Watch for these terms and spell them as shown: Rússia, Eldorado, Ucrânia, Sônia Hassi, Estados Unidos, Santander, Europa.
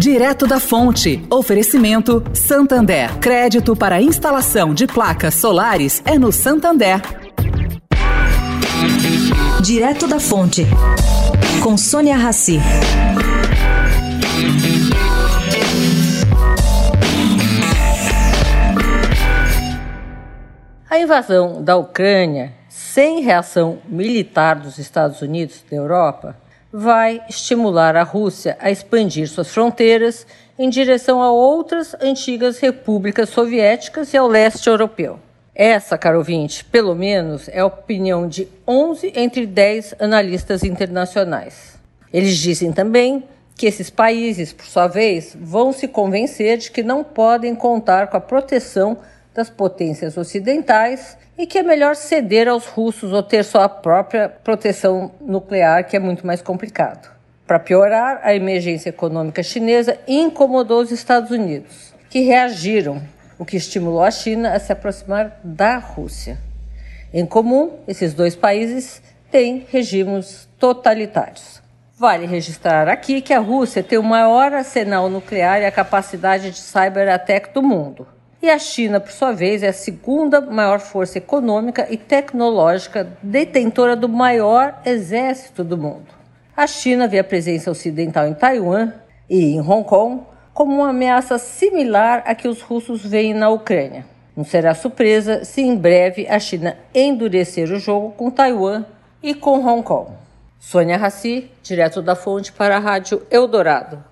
Direto da fonte. Oferecimento Santander. Crédito para instalação de placas solares é no Santander. Direto da fonte. Com Sônia Hassi. A invasão da Ucrânia, sem reação militar dos Estados Unidos e da Europa, vai estimular a Rússia a expandir suas fronteiras em direção a outras antigas repúblicas soviéticas e ao leste europeu. Essa, caro ouvinte, pelo menos é a opinião de 11 entre 10 analistas internacionais. Eles dizem também que esses países, por sua vez, vão se convencer de que não podem contar com a proteção das potências ocidentais e que é melhor ceder aos russos ou ter sua própria proteção nuclear, que é muito mais complicado. Para piorar, a emergência econômica chinesa incomodou os Estados Unidos, que reagiram, o que estimulou a China a se aproximar da Rússia. Em comum, esses dois países têm regimes totalitários. Vale registrar aqui que a Rússia tem o maior arsenal nuclear e a capacidade de cyber-ataque do mundo. E a China, por sua vez, é a segunda maior força econômica e tecnológica, detentora do maior exército do mundo. A China vê a presença ocidental em Taiwan e em Hong Kong como uma ameaça similar à que os russos veem na Ucrânia. Não será surpresa se em breve a China endurecer o jogo com Taiwan e com Hong Kong. Sônia Hassi, direto da fonte para a Rádio Eldorado.